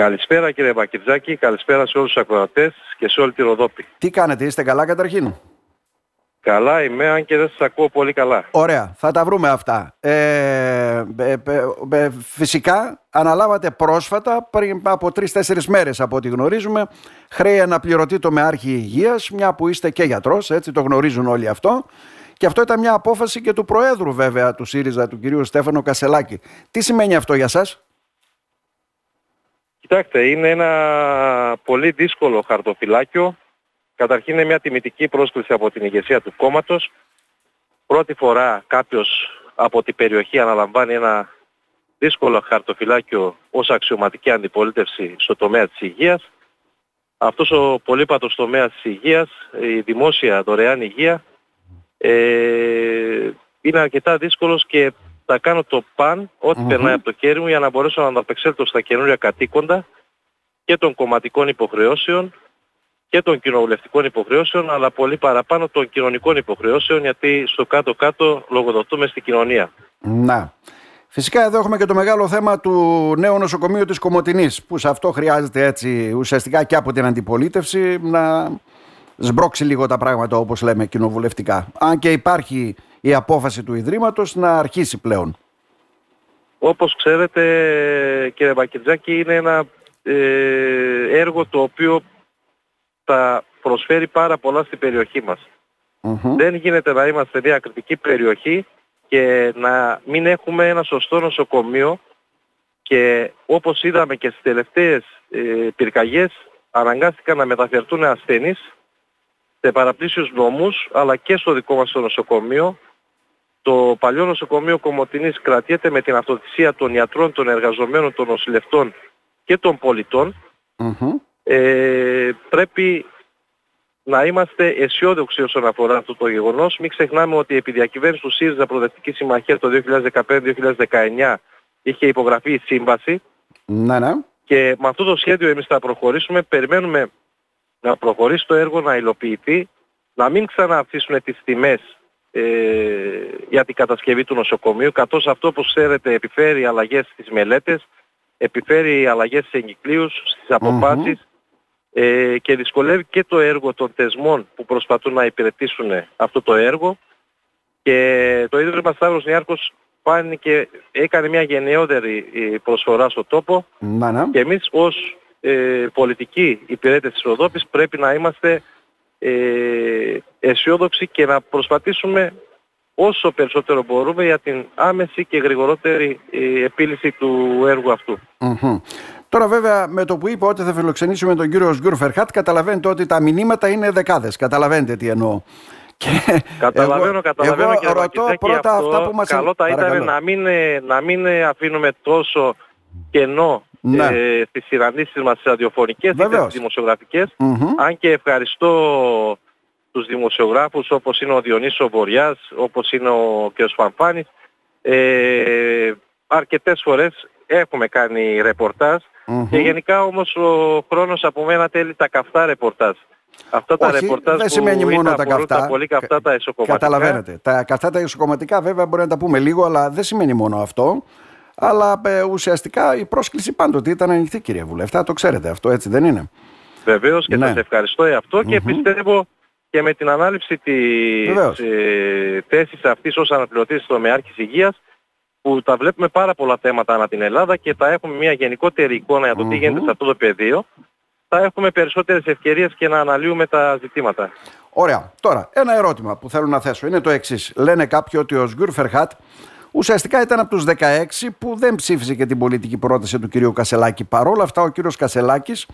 Καλησπέρα κύριε Μπακυρτζάκη, καλησπέρα σε όλους τους ακροατές και σε όλη τη Ροδόπη. Τι κάνετε, είστε καλά καταρχήν? Καλά είμαι, αν και δεν σας ακούω πολύ καλά. Ωραία, θα τα βρούμε αυτά. Φυσικά αναλάβατε πρόσφατα, πριν από 3-4 μέρες από ό,τι γνωρίζουμε, χρέη αναπληρωτή το με άρχη υγείας, μια που είστε και γιατρός, έτσι το γνωρίζουν όλοι αυτό. Και αυτό ήταν μια απόφαση και του Προέδρου βέβαια του ΣΥΡΙΖΑ, του κυρίου Στέφανο Κασσελάκη. Τι σημαίνει αυτό για σας? Κοιτάξτε, είναι ένα πολύ δύσκολο χαρτοφυλάκιο. Καταρχήν είναι μια τιμητική πρόσκληση από την ηγεσία του κόμματος. Πρώτη φορά κάποιος από την περιοχή αναλαμβάνει ένα δύσκολο χαρτοφυλάκιο ως αξιωματική αντιπολίτευση στο τομέα της υγείας. Αυτός ο πολύπατος τομέας της υγείας, η δημόσια δωρεάν υγεία, είναι αρκετά δύσκολος και θα κάνω το παν ό,τι περνάει από το χέρι μου για να μπορέσω να ανταπεξέλθω στα καινούρια κατοίκοντα και των κομματικών υποχρεώσεων και των κοινοβουλευτικών υποχρεώσεων, αλλά πολύ παραπάνω των κοινωνικών υποχρεώσεων, γιατί στο κάτω-κάτω λογοδοτούμε στην κοινωνία. Να. Φυσικά εδώ έχουμε και το μεγάλο θέμα του νέου νοσοκομείου της Κομοτινής, που σε αυτό χρειάζεται έτσι ουσιαστικά και από την αντιπολίτευση να σμπρώξει λίγο τα πράγματα, όπως λέμε, κοινοβουλευτικά. Αν και υπάρχει η απόφαση του Ιδρύματος να αρχίσει πλέον. Όπως ξέρετε, κύριε Μπακυρτζάκη, είναι ένα έργο το οποίο θα προσφέρει πάρα πολλά στην περιοχή μας. Δεν γίνεται να είμαστε διακριτική περιοχή και να μην έχουμε ένα σωστό νοσοκομείο, και όπως είδαμε και στις τελευταίες πυρκαγιές αναγκάστηκαν να μεταφερθούν ασθενείς σε παραπλήσιους δρόμους, αλλά και στο δικό μας το νοσοκομείο. Το παλιό νοσοκομείο Κομοτινής κρατιέται με την αυτοθυσία των ιατρών, των εργαζομένων, των νοσηλευτών και των πολιτών. Πρέπει να είμαστε αισιόδοξοι όσον αφορά αυτό το γεγονός. Μην ξεχνάμε ότι επί διακυβέρνηση του ΣΥΡΙΖΑ Προοδευτική Συμμαχία το 2015-2019 είχε υπογραφεί η σύμβαση. Και με αυτό το σχέδιο εμείς θα προχωρήσουμε. Περιμένουμε να προχωρήσει το έργο, να υλοποιηθεί, να μην ξανααφήσουν τις τιμές για την κατασκευή του νοσοκομείου, καθώς αυτό, όπως ξέρετε, επιφέρει αλλαγές στις μελέτες, επιφέρει αλλαγές στις εγκυκλίους, στις αποφάσεις και δυσκολεύει και το έργο των θεσμών που προσπαθούν να υπηρετήσουν αυτό το έργο. Και το Ίδρυμα Σταύρος Νιάρχος φάνηκε, έκανε μια γενναιόδερη προσφορά στον τόπο, και εμείς ως πολιτική υπηρέτηση της Ροδόπης πρέπει να είμαστε αισιόδοξοι και να προσπαθήσουμε όσο περισσότερο μπορούμε για την άμεση και γρηγορότερη επίλυση του έργου αυτού. Τώρα βέβαια με το που είπα ότι θα φιλοξενήσουμε τον κύριο Οζγκιούρ Φερχάτ, καταλαβαίνετε ότι τα μηνύματα είναι δεκάδες, καταλαβαίνετε τι εννοώ. Και καταλαβαίνω και ρωτώ πρώτα αυτό, αυτά που μας... Καλό θα ήταν να μην αφήνουμε τόσο κενό στις συναντήσεις μας, στις ραδιοφωνικές και στις δημοσιογραφικές. Αν και ευχαριστώ τους δημοσιογράφους, όπως είναι ο Διονύσης Βορειάς, όπως είναι ο Κιο Φαμπάνης, αρκετές φορές έχουμε κάνει ρεπορτάζ, και γενικά όμως ο χρόνος από μένα τέλει τα καυτά ρεπορτάζ. Αυτά τα ρεπορτάζ δεν σημαίνει μόνο τα καυτά, τα πολύ καυτά, τα ισοκομματικά. Καταλαβαίνετε, τα καυτά τα ισοκομματικά βέβαια μπορεί να τα πούμε λίγο, αλλά δεν σημαίνει μόνο αυτό. Αλλά ουσιαστικά η πρόσκληση πάντοτε ήταν ανοιχτή, κύριε Βουλευτά, το ξέρετε αυτό, έτσι δεν είναι? Βεβαίως, και σας ευχαριστώ για αυτό, και πιστεύω και με την ανάληψη της θέσης αυτής ως αναπληρωτής στο τομεάρχης υγείας, που τα βλέπουμε πάρα πολλά θέματα ανά την Ελλάδα και τα έχουμε μια γενικότερη εικόνα για το τι γίνεται σε αυτό το πεδίο, θα έχουμε περισσότερες ευκαιρίες και να αναλύουμε τα ζητήματα. Ωραία. Τώρα, ένα ερώτημα που θέλω να θέσω είναι το εξής. Λένε κάποιοι ότι ο Οζγκιούρ Φερχάτ ουσιαστικά ήταν από τους 16 που δεν ψήφισε και την πολιτική πρόταση του κυρίου Κασσελάκη. Παρόλα αυτά, ο κύριος Κασσελάκης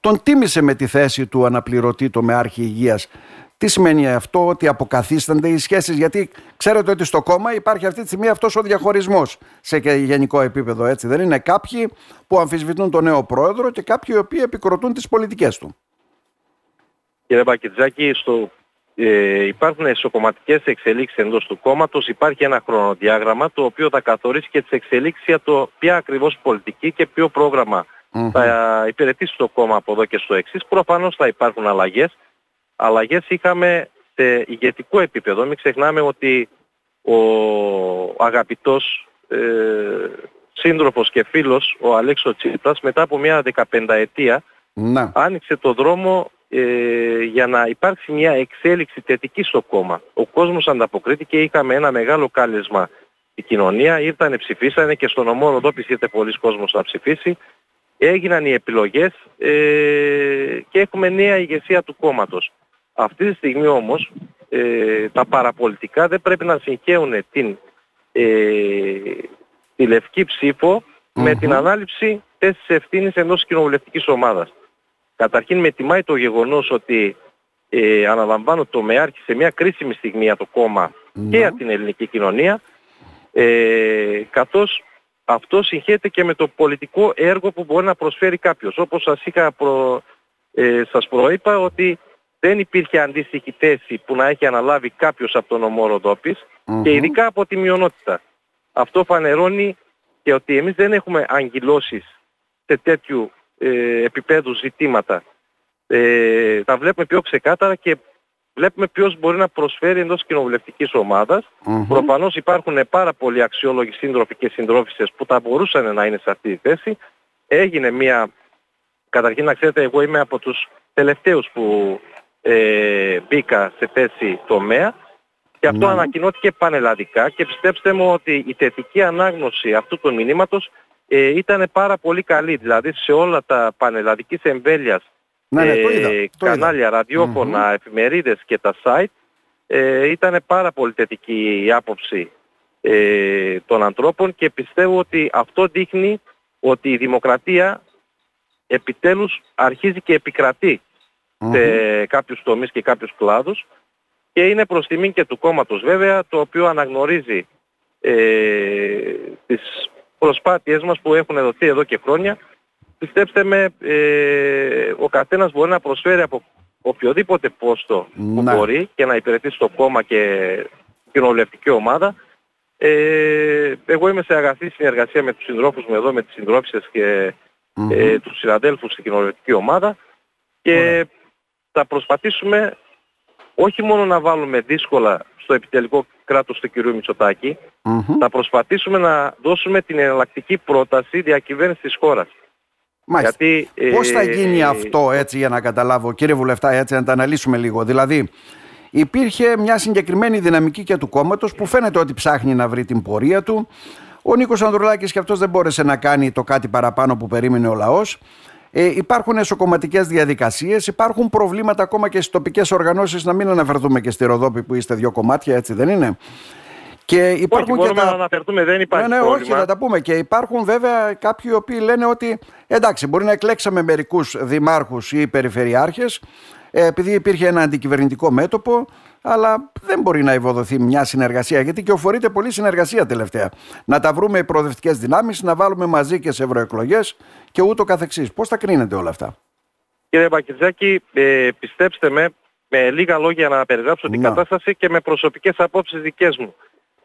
τον τίμησε με τη θέση του αναπληρωτή τομεάρχη υγείας. Τι σημαίνει αυτό, ότι αποκαθίστανται οι σχέσεις? Γιατί ξέρετε ότι στο κόμμα υπάρχει αυτή τη στιγμή αυτός ο διαχωρισμός σε γενικό επίπεδο, έτσι δεν είναι? Κάποιοι που αμφισβητούν τον νέο πρόεδρο και κάποιοι οι οποίοι επικροτούν τις πολιτικές του. Κύριε Μπακυρτζάκη, υπάρχουν εσωκομματικές εξελίξεις εντός του κόμματος, υπάρχει ένα χρονοδιάγραμμα το οποίο θα καθορίσει και τις εξελίξεις για το ποια ακριβώς πολιτική και ποιο πρόγραμμα θα υπηρετήσει το κόμμα από εδώ και στο εξής. Προφανώς θα υπάρχουν αλλαγές. Αλλαγές είχαμε σε ηγετικό επίπεδο. Μην ξεχνάμε ότι ο αγαπητός σύντροφος και φίλος, ο Αλέξος Τσίπρας, μετά από μια 15ετία άνοιξε το δρόμο για να υπάρξει μια εξέλιξη θετική στο κόμμα. Ο κόσμος ανταποκρίθηκε, είχαμε ένα μεγάλο κάλεσμα η κοινωνία, ήρθανε, ψηφίσανε και στο νομό Ροδόπης ήρθε πολλής κόσμος να ψηφίσει. Έγιναν οι επιλογές και έχουμε νέα ηγεσία του κόμματος. Αυτή τη στιγμή όμως τα παραπολιτικά δεν πρέπει να συγχέουν τη λευκή ψήφο με την ανάληψη της ευθύνης ενός κοινοβουλευτικής ομάδας. Καταρχήν με τιμάει το γεγονός ότι αναλαμβάνω το τομεάρχη σε μια κρίσιμη στιγμή για το κόμμα και για την ελληνική κοινωνία, καθώς αυτό συγχέεται και με το πολιτικό έργο που μπορεί να προσφέρει κάποιος. Όπως σας προείπα ότι δεν υπήρχε αντίστοιχη θέση που να έχει αναλάβει κάποιος από τον νομό Ροδόπης και ειδικά από τη μειονότητα. Αυτό φανερώνει και ότι εμείς δεν έχουμε αγγυλώσεις σε τέτοιου επίπεδου ζητήματα. Τα βλέπουμε πιο ξεκάθαρα και βλέπουμε ποιος μπορεί να προσφέρει εντός κοινοβουλευτικής ομάδας. Προφανώς υπάρχουν πάρα πολλοί αξιόλογοι σύντροφοι και συντρόφισσες που θα μπορούσαν να είναι σε αυτή τη θέση. Έγινε μια... Καταρχήν να ξέρετε, εγώ είμαι από τους τελευταίους που μπήκα σε θέση τομέα και αυτό ανακοινώθηκε πανελλαδικά και πιστέψτε μου ότι η θετική ανάγνωση αυτού του μηνύματος ήταν πάρα πολύ καλή. Δηλαδή σε όλα τα πανελλαδικής εμβέλειας κανάλια, ραδιόφωνα, εφημερίδες και τα site ήταν πάρα πολύ θετική η άποψη των ανθρώπων και πιστεύω ότι αυτό δείχνει ότι η δημοκρατία επιτέλους αρχίζει και επικρατεί σε κάποιους τομείς και κάποιους κλάδους και είναι προς τιμή και του κόμματος βέβαια, το οποίο αναγνωρίζει τις προσπάθειές μας που έχουν δοθεί εδώ και χρόνια. Πιστέψτε με, ο καθένας μπορεί να προσφέρει από οποιοδήποτε πόστο που μπορεί και να υπηρετήσει το κόμμα και κοινοβουλευτική ομάδα. Εγώ είμαι σε αγαθή συνεργασία με τους συντρόφους μου εδώ, με τις συντρόφισσες και τους συναδέλφους στην κοινοβουλευτική ομάδα και θα προσπαθήσουμε όχι μόνο να βάλουμε δύσκολα στο επιτελικό κράτος του κυρίου Μητσοτάκη, θα προσπαθήσουμε να δώσουμε την εναλλακτική πρόταση διακυβέρνησης της χώρας. Μάλιστα. Γιατί, πώς θα γίνει αυτό, έτσι για να καταλάβω, κύριε Βουλευτά, έτσι να τα αναλύσουμε λίγο. Δηλαδή, υπήρχε μια συγκεκριμένη δυναμική και του κόμματος που φαίνεται ότι ψάχνει να βρει την πορεία του. Ο Νίκος Ανδρουλάκης και αυτός δεν μπόρεσε να κάνει το κάτι παραπάνω που περίμενε ο λαός. Υπάρχουν εσωκομματικές διαδικασίες, υπάρχουν προβλήματα ακόμα και στις τοπικές οργανώσεις. Να μην αναφερθούμε και στη Ροδόπη που είστε δύο κομμάτια, έτσι δεν είναι. Και υπάρχουν όχι, μπορούμε να αναφερθούμε, δεν υπάρχει πρόβλημα. Όχι, θα τα πούμε. Και υπάρχουν βέβαια κάποιοι οι οποίοι λένε ότι εντάξει, μπορεί να εκλέξαμε μερικούς δημάρχους ή περιφερειάρχες επειδή υπήρχε ένα αντικυβερνητικό μέτωπο, αλλά δεν μπορεί να ευοδοθεί μια συνεργασία, γιατί και οφορείται πολύ συνεργασία τελευταία. Να τα βρούμε οι προοδευτικές δυνάμεις, να βάλουμε μαζί και σε ευρωεκλογές και ούτω καθεξής. Πώς τα κρίνετε όλα αυτά? Κύριε Μπακητζάκη, πιστέψτε με λίγα λόγια να περιγράψω την κατάσταση και με προσωπικές απόψεις δικές μου.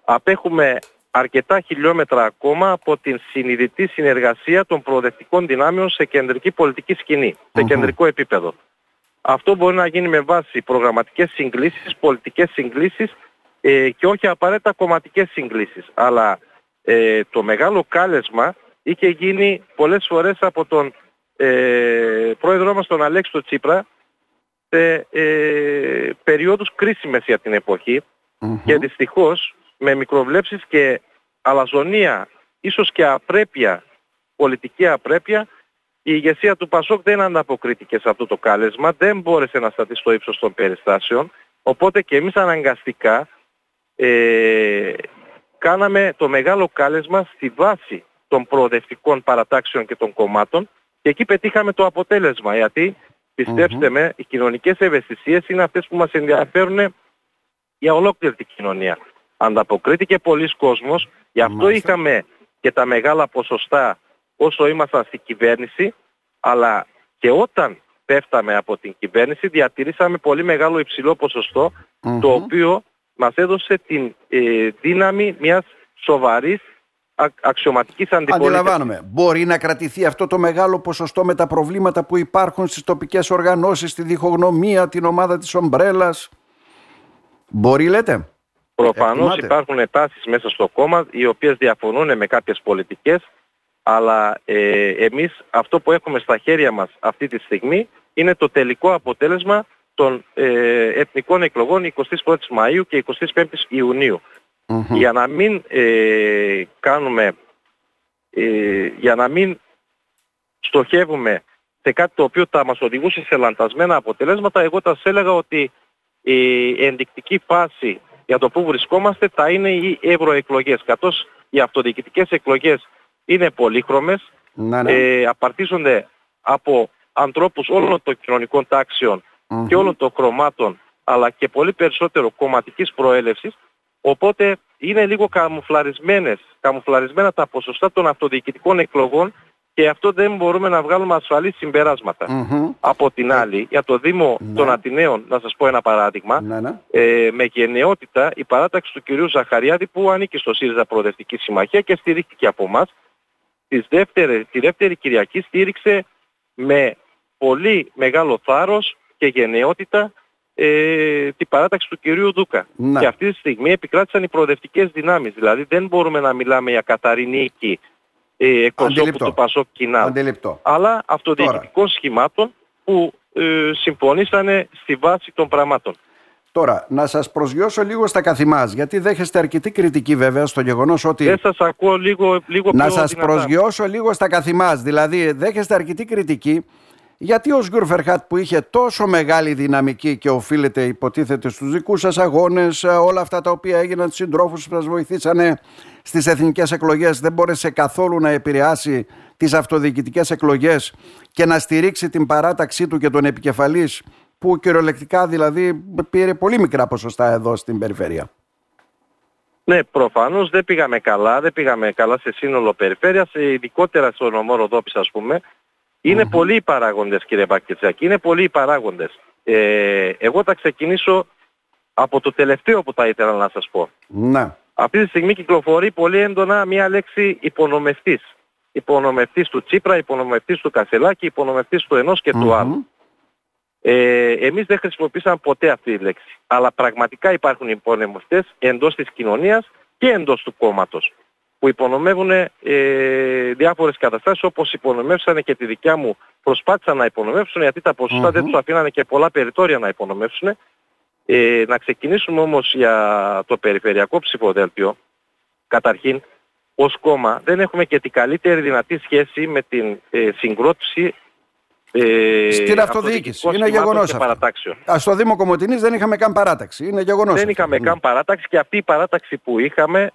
Απέχουμε αρκετά χιλιόμετρα ακόμα από την συνειδητή συνεργασία των προοδευτικών δυνάμεων σε κεντρική πολιτική σκηνή, σε κεντρικό επίπεδο. Αυτό μπορεί να γίνει με βάση προγραμματικές συγκλήσεις, πολιτικές συγκλήσεις και όχι απαραίτητα κομματικές συγκλήσεις. Αλλά το μεγάλο κάλεσμα είχε γίνει πολλές φορές από τον πρόεδρό μας τον Αλέξη Τσίπρα σε περίοδους κρίσιμες για την εποχή και δυστυχώς με μικροβλέψεις και αλαζονία, ίσως και απρέπεια, πολιτική απρέπεια, η ηγεσία του ΠΑΣΟΚ δεν ανταποκρίθηκε σε αυτό το κάλεσμα, δεν μπόρεσε να σταθεί στο ύψος των περιστάσεων, οπότε και εμείς αναγκαστικά κάναμε το μεγάλο κάλεσμα στη βάση των προοδευτικών παρατάξεων και των κομμάτων και εκεί πετύχαμε το αποτέλεσμα, γιατί πιστέψτε με, οι κοινωνικές ευαισθησίες είναι αυτές που μας ενδιαφέρουν για ολόκληρη την κοινωνία. Ανταποκρίθηκε πολλής κόσμος, γι' αυτό είχαμε και τα μεγάλα ποσοστά όσο ήμασταν στην κυβέρνηση, αλλά και όταν πέφταμε από την κυβέρνηση διατηρήσαμε πολύ μεγάλο υψηλό ποσοστό, το οποίο μας έδωσε την δύναμη μιας σοβαρής αξιωματικής αντιπολίτευσης. Αντιλαμβάνομαι. Μπορεί να κρατηθεί αυτό το μεγάλο ποσοστό με τα προβλήματα που υπάρχουν στις τοπικές οργανώσεις, τη διχογνωμία, την ομάδα της ομπρέλας? Μπορεί, λέτε? Προφανώς υπάρχουν τάσεις μέσα στο κόμμα οι οποίες διαφωνούν με κάποιες πολιτικές. Αλλά εμείς αυτό που έχουμε στα χέρια μας αυτή τη στιγμή είναι το τελικό αποτέλεσμα των εθνικών εκλογών 21 Μαΐου και 25 Ιουνίου. Mm-hmm. Για να μην κάνουμε, για να μην στοχεύουμε σε κάτι το οποίο θα μας οδηγούσε σε λανθασμένα αποτελέσματα, εγώ θα σας έλεγα ότι η ενδεικτική φάση για το που βρισκόμαστε θα είναι οι ευρωεκλογές, καθώς οι αυτοδιοικητικές εκλογές είναι πολύχρωμες, απαρτίζονται από ανθρώπους όλων των κοινωνικών τάξεων mm-hmm. και όλων των χρωμάτων, αλλά και πολύ περισσότερο κομματικής προέλευσης, οπότε είναι λίγο καμουφλαρισμένα τα ποσοστά των αυτοδιοικητικών εκλογών και αυτό δεν μπορούμε να βγάλουμε ασφαλή συμπεράσματα. Mm-hmm. Από την άλλη, για το Δήμο των Αθηναίων, να σας πω ένα παράδειγμα, με γενναιότητα η παράταξη του κυρίου Ζαχαριάδη, που ανήκει στο ΣΥΡΙΖΑ Προοδευτική Συμμαχία και στηρίχθηκε από εμάς, τη δεύτερη Κυριακή στήριξε με πολύ μεγάλο θάρρος και γενναιότητα την παράταξη του κυρίου Δούκα. Και αυτή τη στιγμή επικράτησαν οι προοδευτικές δυνάμεις. Δηλαδή δεν μπορούμε να μιλάμε για καθαρή νίκη εκπροσώπου του ΠΑΣΟΚ-ΚΙΝΑΛ, αλλά αυτοδιοικητικών σχημάτων που συμφωνήσανε στη βάση των πραγμάτων. Τώρα, να σας προσγειώσω λίγο στα καθημάς, γιατί δέχεστε αρκετή κριτική βέβαια στο γεγονός ότι... Δεν σας ακούω λίγο να σας δυνατά. Προσγειώσω λίγο στα καθημάς, δηλαδή δέχεστε αρκετή κριτική, γιατί ο Οζγκιούρ Φερχάτ, που είχε τόσο μεγάλη δυναμική και οφείλεται υποτίθεται στους δικούς σας αγώνες, όλα αυτά τα οποία έγιναν, τους συντρόφους που σας βοηθήσανε στις εθνικές εκλογές, δεν μπόρεσε καθόλου να επηρεάσει τις αυτοδιοικητικές εκλογές και να στηρίξει την παράταξή του και τον επικεφαλής, που κυριολεκτικά δηλαδή πήρε πολύ μικρά ποσοστά εδώ στην περιφέρεια. Ναι, προφανώς δεν πήγαμε καλά σε σύνολο περιφέρειας, ειδικότερα στο νομό Ροδόπης, ας πούμε. Είναι mm-hmm. πολλοί οι παράγοντες, κύριε Μπακετσιακή, είναι πολλοί οι παράγοντες. Εγώ θα ξεκινήσω από το τελευταίο που θα ήθελα να σας πω. Ναι. Αυτή τη στιγμή κυκλοφορεί πολύ έντονα μια λέξη υπονομευτής. Υπονομευτής του Τσίπρα, υπονομευτής του Κασσελάκη, υπονομευτής του ενός και mm-hmm. του άλλου. Εμείς δεν χρησιμοποίησαμε ποτέ αυτή τη λέξη. Αλλά πραγματικά υπάρχουν υπονομευτές εντός της κοινωνίας και εντός του κόμματος, που υπονομεύουν διάφορες καταστάσεις, όπως υπονομεύσανε και τη δικιά μου, προσπάθησαν να υπονομεύσουν, γιατί τα ποσοστά mm-hmm. δεν τους αφήνανε και πολλά περιθώρια να υπονομεύσουν. Να ξεκινήσουμε όμως για το περιφερειακό ψηφοδέλτιο. Καταρχήν, ως κόμμα δεν έχουμε και την καλύτερη δυνατή σχέση με την συγκρότηση στην αυτοδιοίκηση. Είναι γεγονός αυτό. Στο Δήμο Κομοτινής δεν είχαμε καν παράταξη. Είναι γεγονός. Δεν είχαμε καν παράταξη και αυτή η παράταξη που είχαμε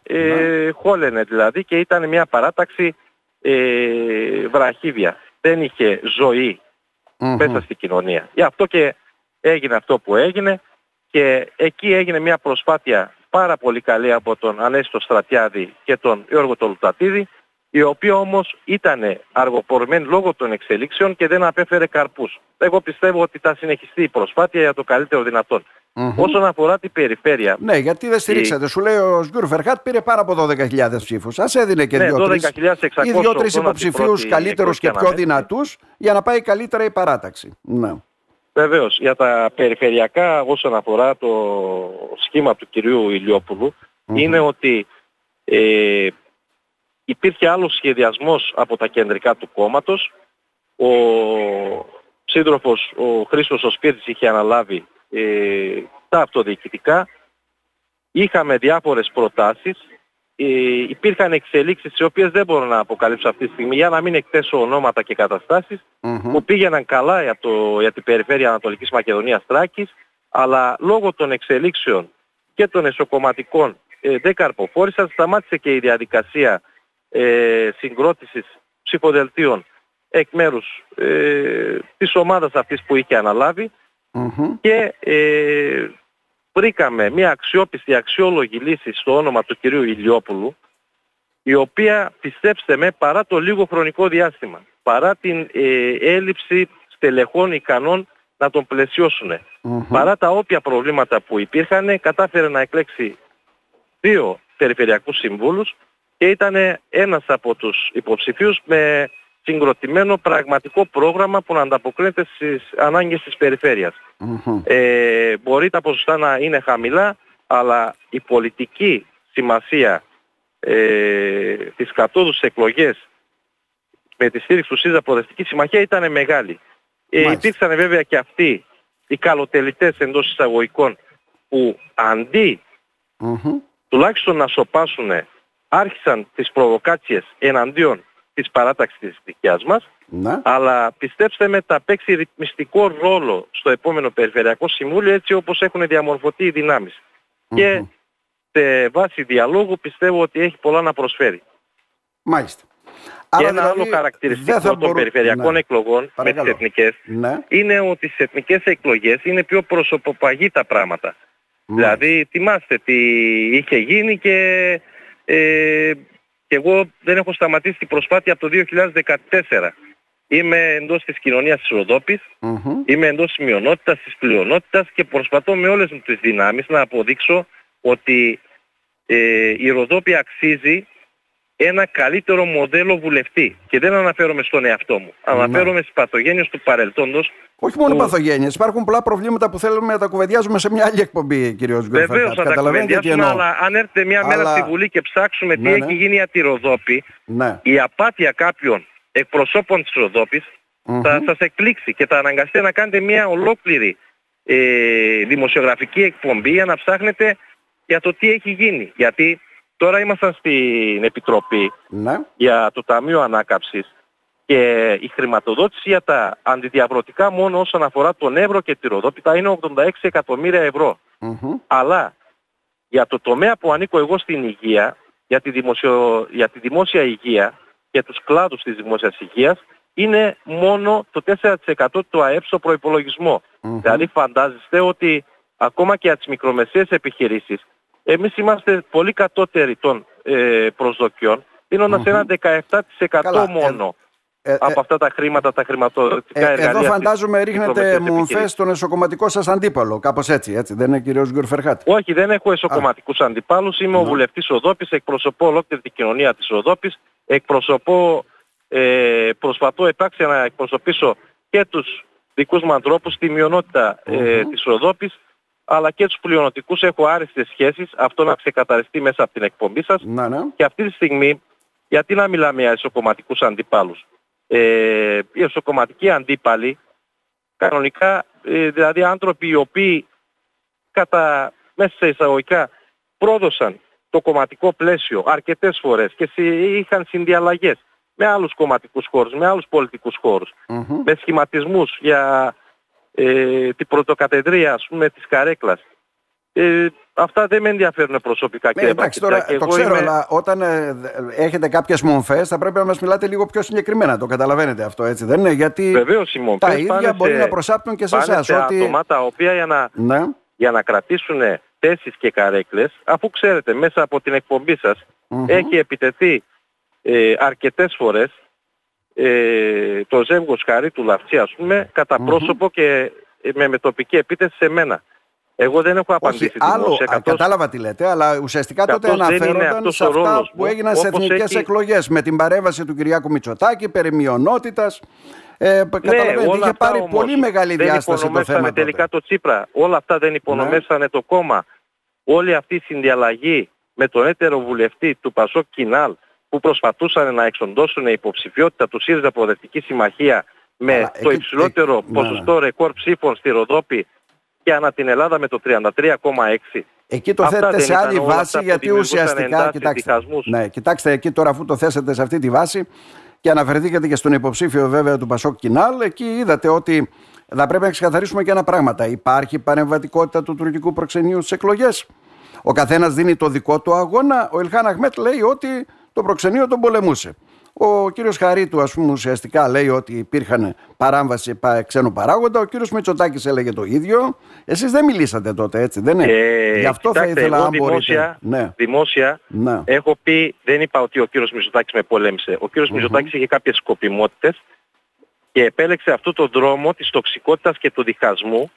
χόλαινε δηλαδή και ήταν μια παράταξη βραχύβια. Δεν είχε ζωή μέσα στην κοινωνία. Γι' αυτό και έγινε αυτό που έγινε και εκεί έγινε μια προσπάθεια πάρα πολύ καλή από τον Ανέστο Στρατιάδη και τον Γιώργο Τολουτρατίδη, η οποία όμως ήταν αργοπορημένη λόγω των εξελίξεων και δεν απέφερε καρπούς. Εγώ πιστεύω ότι θα συνεχιστεί η προσπάθεια για το καλύτερο δυνατόν. Mm-hmm. Όσον αφορά την περιφέρεια... Ναι, γιατί δεν στηρίξατε. Σου λέει ο Οζγκιούρ Φερχάτ πήρε πάρα από 12.000 ψήφους. Ας έδινε και 2-3 υποψηφίους καλύτερους και πιο δυνατούς για να πάει καλύτερα η παράταξη. Να. Βεβαίως, για τα περιφερειακά όσον αφορά το σχήμα του κυρίου Ηλιόπουλου είναι ότι... υπήρχε άλλος σχεδιασμός από τα κεντρικά του κόμματος. Ο σύντροφος, ο Χρήστος Σωσπίδης, είχε αναλάβει τα αυτοδιοικητικά. Είχαμε διάφορες προτάσεις. Υπήρχαν εξελίξεις, τις οποίες δεν μπορώ να αποκαλύψω αυτή τη στιγμή, για να μην εκθέσω ονόματα και καταστάσεις, που πήγαιναν καλά για την περιφέρεια Ανατολικής Μακεδονίας Θράκης, αλλά λόγω των εξελίξεων και των εσωκομματικών δεν καρποφόρησαν. Σταμάτησε και η διαδικασία συγκρότησης ψηφοδελτίων εκ μέρους της ομάδας αυτής που είχε αναλάβει και βρήκαμε μια αξιόπιστη, αξιόλογη λύση στο όνομα του κυρίου Ηλιόπουλου, η οποία, πιστέψτε με, παρά το λίγο χρονικό διάστημα, παρά την έλλειψη στελεχών ικανών να τον πλαισιώσουν, παρά τα όποια προβλήματα που υπήρχαν, κατάφερε να εκλέξει 2 περιφερειακούς συμβούλους και ήταν ένας από τους υποψηφίους με συγκροτημένο πραγματικό πρόγραμμα που να ανταποκρίνεται στις ανάγκες της περιφέρειας. Μπορεί τα ποσοστά να είναι χαμηλά, αλλά η πολιτική σημασία της κατόδου στις εκλογές με τη στήριξη του ΣΥΡΙΖΑ Προοδευτική Συμμαχία ήταν μεγάλη. Υπήρξαν βέβαια και αυτοί οι καλοτελητές εντός εισαγωγικών που αντί τουλάχιστον να σοπάσουν άρχισαν τις προβοκάτσιες εναντίον της παράταξης της δικιάς μας, αλλά πιστέψτε με θα παίξει ρυθμιστικό ρόλο στο επόμενο Περιφερειακό Συμβούλιο έτσι όπως έχουν διαμορφωθεί οι δυνάμεις. Και σε βάση διαλόγου πιστεύω ότι έχει πολλά να προσφέρει. Μάλιστα. Και άρα, ένα δηλαδή, άλλο χαρακτηριστικό των περιφερειακών εκλογών παρακαλώ, με τις εθνικές είναι ότι στις εθνικές εκλογές είναι πιο προσωποπαγή τα πράγματα. Δηλαδή θυμάστε τι είχε γίνει και εγώ δεν έχω σταματήσει την προσπάθεια από το 2014. Είμαι εντός της κοινωνίας της Ροδόπης, είμαι εντός της μειονότητας, της πλειονότητας και προσπαθώ με όλες μου τις δυνάμεις να αποδείξω ότι η Ροδόπη αξίζει ένα καλύτερο μοντέλο βουλευτή. Και δεν αναφέρομαι στον εαυτό μου. Αναφέρομαι στις παθογένειες του παρελθόντος. Όχι μόνο παθογένειες. Υπάρχουν πολλά προβλήματα που θέλουμε να τα κουβεντιάζουμε σε μια άλλη εκπομπή, κύριε Οζγκιούρ. Βεβαίως θα τα κουβεντιάσουμε, αλλά αν έρθετε μια μέρα στη Βουλή και ψάξουμε τι έχει γίνει από τη Ροδόπη, η απάθεια κάποιων εκπροσώπων της Ροδόπης θα σας εκπλήξει και θα αναγκαστείτε να κάνετε μια ολόκληρη δημοσιογραφική εκπομπή για να ψάχνετε για το τι έχει γίνει. Γιατί τώρα ήμασταν στην Επιτροπή για το Ταμείο Ανάκαμψης και η χρηματοδότηση για τα αντιδιαβρωτικά μόνο όσον αφορά τον Εύρο και τη Ροδόπη είναι 86 εκατομμύρια ευρώ. Αλλά για το τομέα που ανήκω εγώ στην υγεία, για τη δημόσια υγεία και τους κλάδους της δημόσιας υγείας είναι μόνο το 4% του ΑΕΠ στο προϋπολογισμό. Δηλαδή φαντάζεστε ότι ακόμα και για τις μικρομεσαίες επιχειρήσεις εμείς είμαστε πολύ κατώτεροι των προσδοκιών, δίνοντας ένα 17% μόνο από αυτά τα χρήματα, τα χρηματοδοτικά εργαλεία. Εδώ φαντάζομαι ρίχνετε μομφές στον εσωκομματικό σας αντίπαλο, κάπως έτσι, δεν είναι κύριος Οζγκιούρ Φερχάτ? Όχι, δεν έχω εσωκομματικούς αντιπάλους, είμαι ο βουλευτής Οδόπης, εκπροσωπώ ολόκληρη την κοινωνία της Οδόπης, προσπαθώ επάξια να εκπροσωπήσω και τους δικούς μου ανθρώπους, τη μειονότητα της Οδόπης, αλλά και τους πλειονοτικούς. Έχω άριστες σχέσεις, αυτό να ξεκαθαριστεί μέσα από την εκπομπή σας. Και αυτή τη στιγμή, γιατί να μιλάμε για εσωκομματικούς αντιπάλους? Οι εσωκομματικοί αντίπαλοι, κανονικά, δηλαδή άνθρωποι οι οποίοι μέσα σε εισαγωγικά πρόδωσαν το κομματικό πλαίσιο αρκετές φορές και είχαν συνδιαλλαγές με άλλους κομματικούς χώρους, με άλλους πολιτικούς χώρους, με σχηματισμούς για την πρωτοκατεδρία, ας πούμε, της καρέκλας. Αυτά δεν με ενδιαφέρουν προσωπικά. Εντάξει, τώρα το ξέρω, αλλά όταν έχετε κάποιες μομφές θα πρέπει να μας μιλάτε λίγο πιο συγκεκριμένα. Το καταλαβαίνετε αυτό, έτσι δεν είναι? Γιατί βεβαίως, οι μομφές, τα ίδια μπορεί να προσάπτουν και σε εσάς. Πάνε ότι άτομα τα οποία για να κρατήσουν θέσεις και καρέκλες, αφού ξέρετε μέσα από την εκπομπή σας έχει επιτεθεί αρκετές φορές το ζεύγος Χαρίτου Λαυσία, ας πούμε, κατά πρόσωπο και με τοπική επίθεση σε μένα. Εγώ δεν έχω απαντήσει. Κατάλαβα τι λέτε, αλλά ουσιαστικά τότε αναφέρονταν σε αυτά που έγιναν σε εθνικές εκλογές με την παρέμβαση του Κυριάκου Μητσοτάκη περί μειονότητας. Καταλαβαίνετε, είχε πάρει όμως πολύ μεγάλη διάσταση το θέμα. Δεν υπονομεύσανε τελικά το Τσίπρα. Όλα αυτά δεν υπονομεύσανε το κόμμα. Όλη αυτή η συνδιαλλαγή με τον έτερο βουλευτή του ΠΑΣΟΚ-ΚΙΝΑΛ που προσπαθούσαν να εξοντώσουν υποψηφιότητα του ΣΥΡΙΖΑ Προοδευτική Συμμαχία με το υψηλότερο ποσοστό ρεκόρ ψήφων στη Ροδόπη και ανά την Ελλάδα με το 33,6. Εκεί το θέτετε σε άλλη βάση, γιατί ουσιαστικά κοιτάξτε, εκεί τώρα αφού το θέσετε σε αυτή τη βάση και αναφερθήκατε και στον υποψήφιο βέβαια του ΠΑΣΟΚ-ΚΙΝΑΛ, εκεί είδατε ότι θα πρέπει να ξεκαθαρίσουμε και ένα πράγμα. Υπάρχει παρεμβατικότητα του τουρκικού προξενείου στις εκλογές? Ο καθένας δίνει το δικό του αγώνα. Ο Ελχάν Αχμέτ λέει ότι το προξενείο τον πολεμούσε. Ο κύριος Χαρίτου, ας πούμε, ουσιαστικά λέει ότι υπήρχαν παράμβαση ξένου παράγοντα. Ο κύριος Μητσοτάκης έλεγε το ίδιο. Εσείς δεν μιλήσατε τότε, έτσι δεν είναι? Γι' αυτό κοιτάξτε, θα ήθελα, αν μπορείτε. Δημόσια έχω πει, δεν είπα ότι ο κύριος Μητσοτάκης με πολέμησε. Ο κύριος Μητσοτάκης είχε κάποιες σκοπιμότητες και επέλεξε αυτόν τον δρόμο της τοξικότητας και του διχασμού.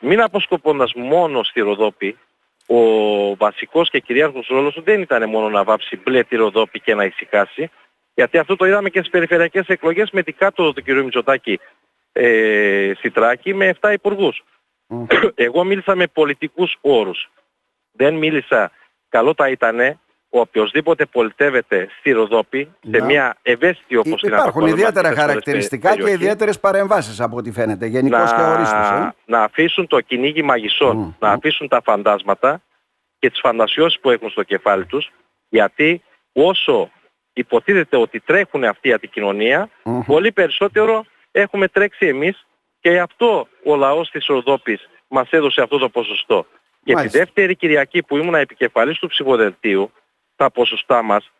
Μην αποσκοπώντας μόνο στη Ροδόπη. Ο βασικός και κυρίαρχος ρόλος του δεν ήταν μόνο να βάψει μπλε τη Ροδόπη και να ησυχάσει, γιατί αυτό το είδαμε και στις περιφερειακές εκλογές με την κάτω του κ. Μητσοτάκη Σιτράκη με 7 υπουργούς. Εγώ μίλησα με πολιτικούς όρους. Δεν μίλησα, καλό τα ήτανε, ο οποιοσδήποτε πολιτεύεται στη Ροδόπη, σε μια ευαίσθητη όπως την Υπάρχουν ιδιαίτερα χαρακτηριστικά περιοχή, και ιδιαίτερες παρεμβάσεις από ό,τι φαίνεται, γενικώς και ορίστος. Να αφήσουν το κυνήγι μαγισσών, να αφήσουν τα φαντάσματα και τις φαντασιώσεις που έχουν στο κεφάλι τους, γιατί όσο υποτίθεται ότι τρέχουν αυτή η αντικοινωνία, πολύ περισσότερο έχουμε τρέξει εμείς και αυτό ο λαός της Ροδόπης μας έδωσε αυτό το ποσοστό. Και τη δεύτερη Κυριακή που ήμουν επικεφαλής του ψηφοδελτίου, τα ποσοστά μας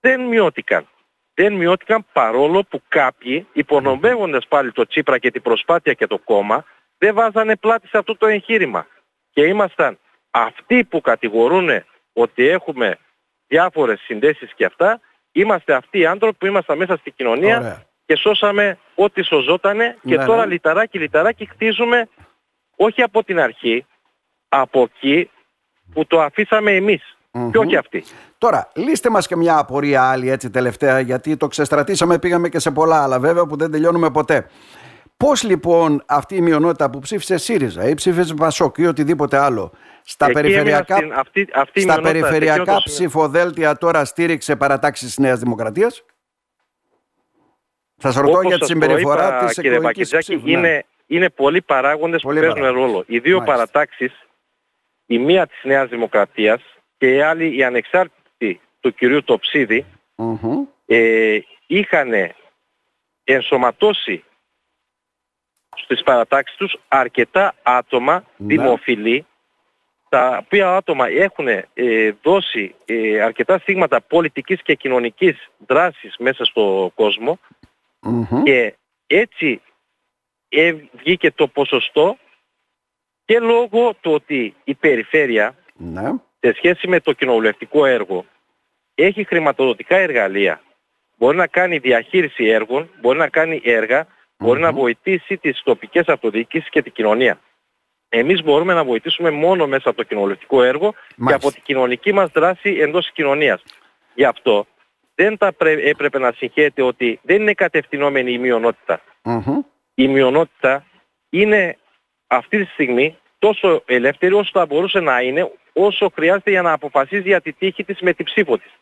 δεν μειώθηκαν. Δεν μειώθηκαν παρόλο που κάποιοι, υπονομεύοντας πάλι το Τσίπρα και την προσπάθεια και το κόμμα, δεν βάζανε πλάτη σε αυτό το εγχείρημα. Και ήμασταν αυτοί που κατηγορούν ότι έχουμε διάφορες συνδέσεις και αυτά, είμαστε αυτοί οι άνθρωποι που ήμασταν μέσα στην κοινωνία και σώσαμε ό,τι σωζότανε και τώρα λιταράκι-λιταράκι χτίζουμε όχι από την αρχή, από εκεί που το αφήσαμε εμείς. Και όχι αυτή. Τώρα, λύστε μας και μια απορία άλλη έτσι τελευταία, γιατί το ξεστρατήσαμε, πήγαμε και σε πολλά άλλα βέβαια που δεν τελειώνουμε ποτέ. Πώς λοιπόν αυτή η μειονότητα που ψήφισε ΣΥΡΙΖΑ ή ψήφισε ΠΑΣΟΚ ή οτιδήποτε άλλο στα περιφερειακά ψηφοδέλτια τώρα στήριξε παρατάξεις της Νέας Δημοκρατίας? Θα σας ρωτώ για τη συμπεριφορά της εκλογικής ψήφου. Είναι πολλοί παράγοντες που παίζουν ρόλο. Οι δύο παρατάξεις, η μία της Νέας Δημοκρατίας και οι άλλοι, οι ανεξάρτητοι του κυρίου Τοψίδη, είχαν ενσωματώσει στις παρατάξεις τους αρκετά άτομα δημοφιλή, τα οποία άτομα έχουν δώσει αρκετά στίγματα πολιτικής και κοινωνικής δράσης μέσα στο κόσμο και έτσι βγήκε το ποσοστό και λόγω του ότι η περιφέρεια σε σχέση με το κοινοβουλευτικό έργο έχει χρηματοδοτικά εργαλεία, μπορεί να κάνει διαχείριση έργων, μπορεί να κάνει έργα, μπορεί να βοηθήσει τις τοπικές αυτοδιοικήσεις και την κοινωνία. Εμείς μπορούμε να βοηθήσουμε μόνο μέσα από το κοινοβουλευτικό έργο και από την κοινωνική μας δράση εντός της κοινωνίας. Γι' αυτό δεν θα έπρεπε να συγχαίεται ότι δεν είναι κατευθυνόμενη η μειονότητα. Η μειονότητα είναι αυτή τη στιγμή τόσο ελεύθερη όσο θα μπορούσε να είναι, όσο χρειάζεται για να αποφασίζει για τη τύχη της με την ψήφο της.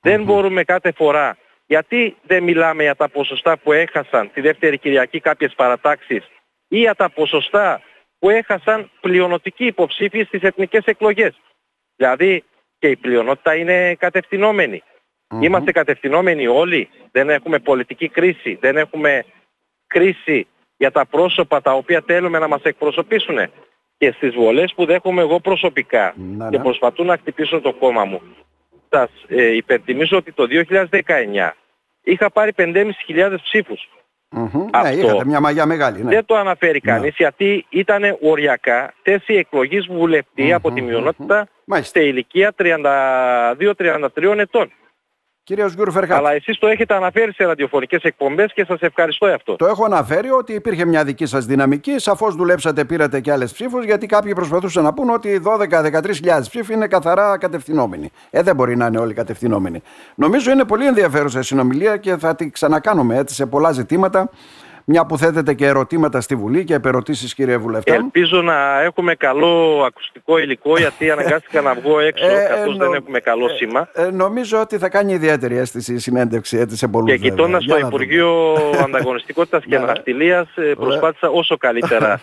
Δεν μπορούμε κάθε φορά, γιατί δεν μιλάμε για τα ποσοστά που έχασαν τη δεύτερη Κυριακή κάποιες παρατάξεις ή για τα ποσοστά που έχασαν πλειονοτικοί υποψήφοι στις εθνικές εκλογές. Δηλαδή και η πλειονότητα είναι κατευθυνόμενη. Είμαστε κατευθυνόμενοι όλοι, δεν έχουμε πολιτική κρίση, δεν έχουμε κρίση για τα πρόσωπα τα οποία θέλουμε να μας εκπροσωπήσουν. Και στις βολές που δέχομαι εγώ προσωπικά και προσπαθούν να χτυπήσουν το κόμμα μου, σας υπενθυμίζω ότι το 2019 είχα πάρει 5.500 ψήφους. Αυτό μια μαγιά μεγάλη, δεν το αναφέρει κανείς, γιατί ήταν οριακά θέση εκλογής βουλευτή από τη μειονότητα σε ηλικία 32-33 ετών. Κύριε Οζγκιούρ Φερχάτ, αλλά εσείς το έχετε αναφέρει σε ραδιοφωνικές εκπομπές και σας ευχαριστώ αυτό. Το έχω αναφέρει ότι υπήρχε μια δική σας δυναμική. Σαφώς δουλέψατε, πήρατε και άλλες ψήφους, γιατί κάποιοι προσπαθούσαν να πούν ότι 12-13.000 ψήφοι είναι καθαρά κατευθυνόμενοι. Δεν μπορεί να είναι όλοι κατευθυνόμενοι. Νομίζω είναι πολύ ενδιαφέρουσα η συνομιλία και θα την ξανακάνουμε έτσι σε πολλά ζητήματα. Μια που θέτετε και ερωτήματα στη Βουλή και επερωτήσεις, κύριε Βουλευτά. Ελπίζω να έχουμε καλό ακουστικό υλικό, γιατί αναγκάστηκα να βγω έξω καθώς δεν έχουμε καλό σήμα. Νομίζω ότι θα κάνει ιδιαίτερη αίσθηση η συνέντευξη έτσι σε πολλούς. Και κοιτώντας το Υπουργείο Ανταγωνιστικότητας και Ναυτιλίας, προσπάθησα όσο καλύτερα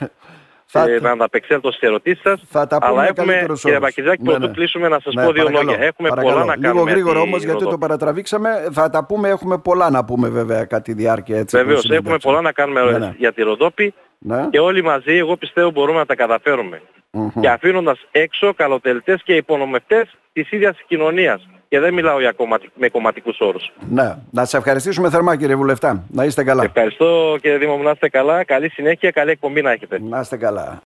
να ανταπεξέλθω στις ερωτήσεις σας. Αλλά έχουμε, κύριε Βακηδάκη, πρωτού κλείσουμε να σας πω δύο λόγια. Έχουμε πολλά να κάνουμε. Λίγο γρήγορα όμως, γιατί το παρατραβήξαμε. Θα τα πούμε, έχουμε πολλά να πούμε βέβαια κατά τη διάρκεια έτσι. Βεβαίως, έχουμε πολλά να κάνουμε για τη Ροδόπη και όλοι μαζί, εγώ πιστεύω, μπορούμε να τα καταφέρουμε. Και αφήνοντας έξω καλοτελητές και υπονομευτές της ίδιας κοινωνίας. Και δεν μιλάω με κομματικούς όρους. Να σας ευχαριστήσουμε θερμά, κύριε Βουλευτά. Να είστε καλά. Ευχαριστώ, κύριε Δήμο μου, να είστε καλά. Καλή συνέχεια, καλή εκπομπή να έχετε. Να είστε καλά.